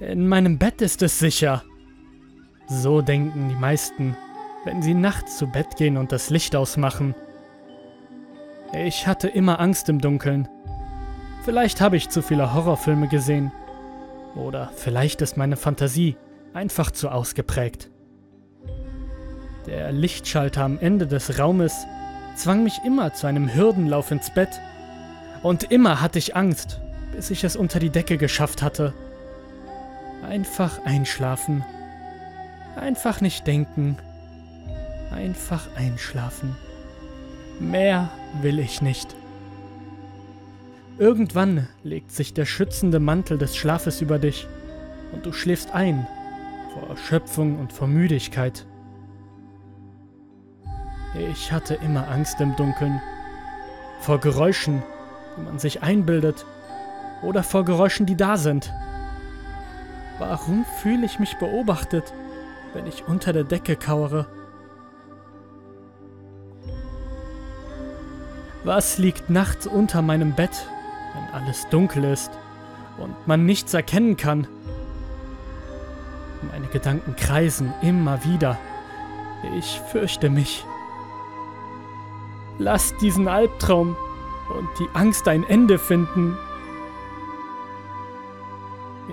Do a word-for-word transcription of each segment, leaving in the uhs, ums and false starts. In meinem Bett ist es sicher. So denken die meisten, wenn sie nachts zu Bett gehen und das Licht ausmachen. Ich hatte immer Angst im Dunkeln. Vielleicht habe ich zu viele Horrorfilme gesehen. Oder vielleicht ist meine Fantasie einfach zu ausgeprägt. Der Lichtschalter am Ende des Raumes zwang mich immer zu einem Hürdenlauf ins Bett. Und immer hatte ich Angst, bis ich es unter die Decke geschafft hatte. Einfach einschlafen. Einfach nicht denken. Einfach einschlafen. Mehr will ich nicht. Irgendwann legt sich der schützende Mantel des Schlafes über dich und du schläfst ein, vor Erschöpfung und vor Müdigkeit. Ich hatte immer Angst im Dunkeln. Vor Geräuschen, die man sich einbildet, oder vor Geräuschen, die da sind. Warum fühle ich mich beobachtet, wenn ich unter der Decke kauere? Was liegt nachts unter meinem Bett, wenn alles dunkel ist und man nichts erkennen kann? Meine Gedanken kreisen immer wieder. Ich fürchte mich. Lasst diesen Albtraum und die Angst ein Ende finden.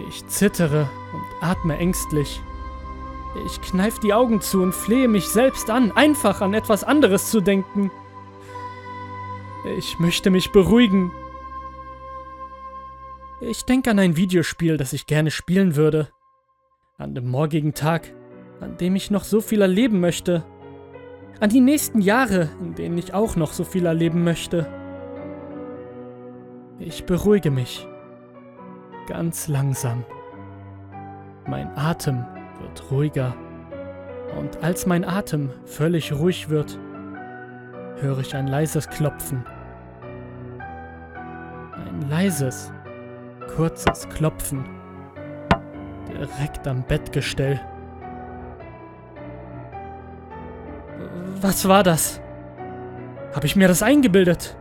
Ich zittere und atme ängstlich. Ich kneife die Augen zu und flehe mich selbst an, einfach an etwas anderes zu denken. Ich möchte mich beruhigen. Ich denke an ein Videospiel, das ich gerne spielen würde. An den morgigen Tag, an dem ich noch so viel erleben möchte. An die nächsten Jahre, in denen ich auch noch so viel erleben möchte. Ich beruhige mich. Ganz langsam. Mein Atem wird ruhiger. Und als mein Atem völlig ruhig wird, höre ich ein leises Klopfen. Ein leises, kurzes Klopfen. Direkt am Bettgestell. Was war das? Habe ich mir das eingebildet?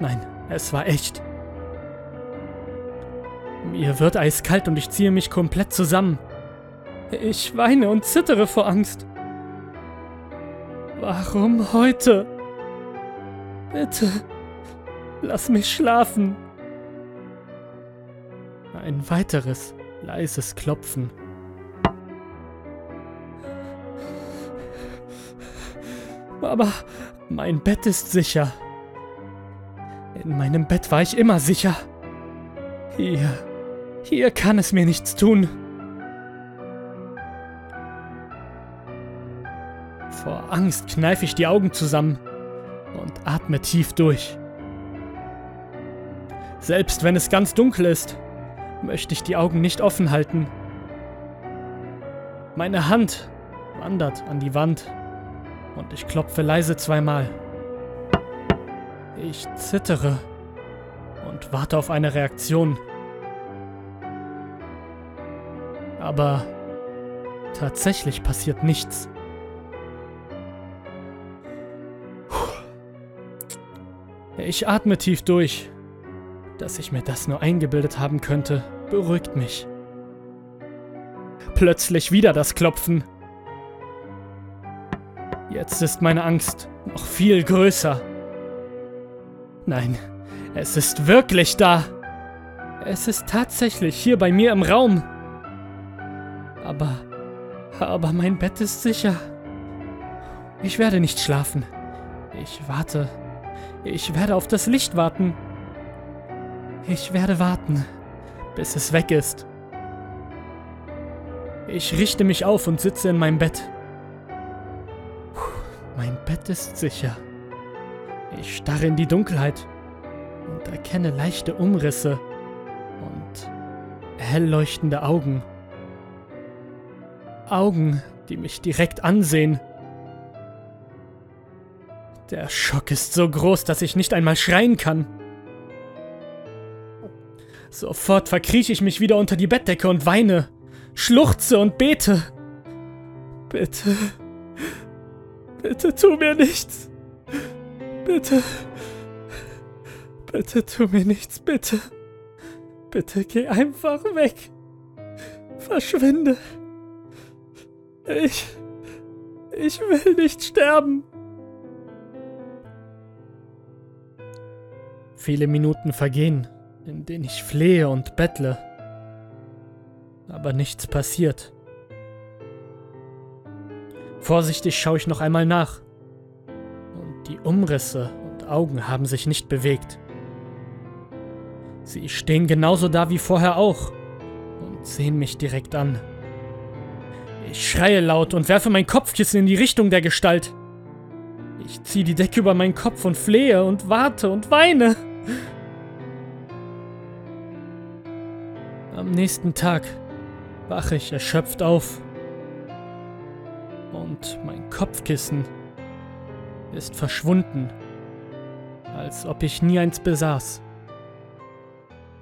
Nein, es war echt. Mir wird eiskalt und ich ziehe mich komplett zusammen. Ich weine und zittere vor Angst. Warum heute? Bitte, lass mich schlafen. Ein weiteres, leises Klopfen. Aber mein Bett ist sicher. In meinem Bett war ich immer sicher. Hier, hier kann es mir nichts tun. Vor Angst kneife ich die Augen zusammen und atme tief durch. Selbst wenn es ganz dunkel ist, möchte ich die Augen nicht offen halten. Meine Hand wandert an die Wand und ich klopfe leise zweimal. Ich zittere und warte auf eine Reaktion. Aber tatsächlich passiert nichts. Ich atme tief durch. Dass ich mir das nur eingebildet haben könnte, beruhigt mich. Plötzlich wieder das Klopfen. Jetzt ist meine Angst noch viel größer. Nein, es ist wirklich da. Es ist tatsächlich hier bei mir im Raum. Aber, aber mein Bett ist sicher. Ich werde nicht schlafen. Ich warte. Ich werde auf das Licht warten. Ich werde warten, bis es weg ist. Ich richte mich auf und sitze in meinem Bett. Puh, mein Bett ist sicher. Ich starre in die Dunkelheit und erkenne leichte Umrisse und hell leuchtende Augen. Augen, die mich direkt ansehen. Der Schock ist so groß, dass ich nicht einmal schreien kann. Sofort verkrieche ich mich wieder unter die Bettdecke und weine, schluchze und bete. Bitte, bitte tu mir nichts. Bitte, bitte tu mir nichts, bitte. Bitte geh einfach weg. Verschwinde. Ich... Ich will nicht sterben. Viele Minuten vergehen, in denen ich flehe und bettle. Aber nichts passiert. Vorsichtig schaue ich noch einmal nach. Und die Umrisse und Augen haben sich nicht bewegt. Sie stehen genauso da wie vorher auch und sehen mich direkt an. Ich schreie laut und werfe mein Kopfkissen in die Richtung der Gestalt. Ich ziehe die Decke über meinen Kopf und flehe und warte und weine. Am nächsten Tag wache ich erschöpft auf. Und mein Kopfkissen ist verschwunden, als ob ich nie eins besaß.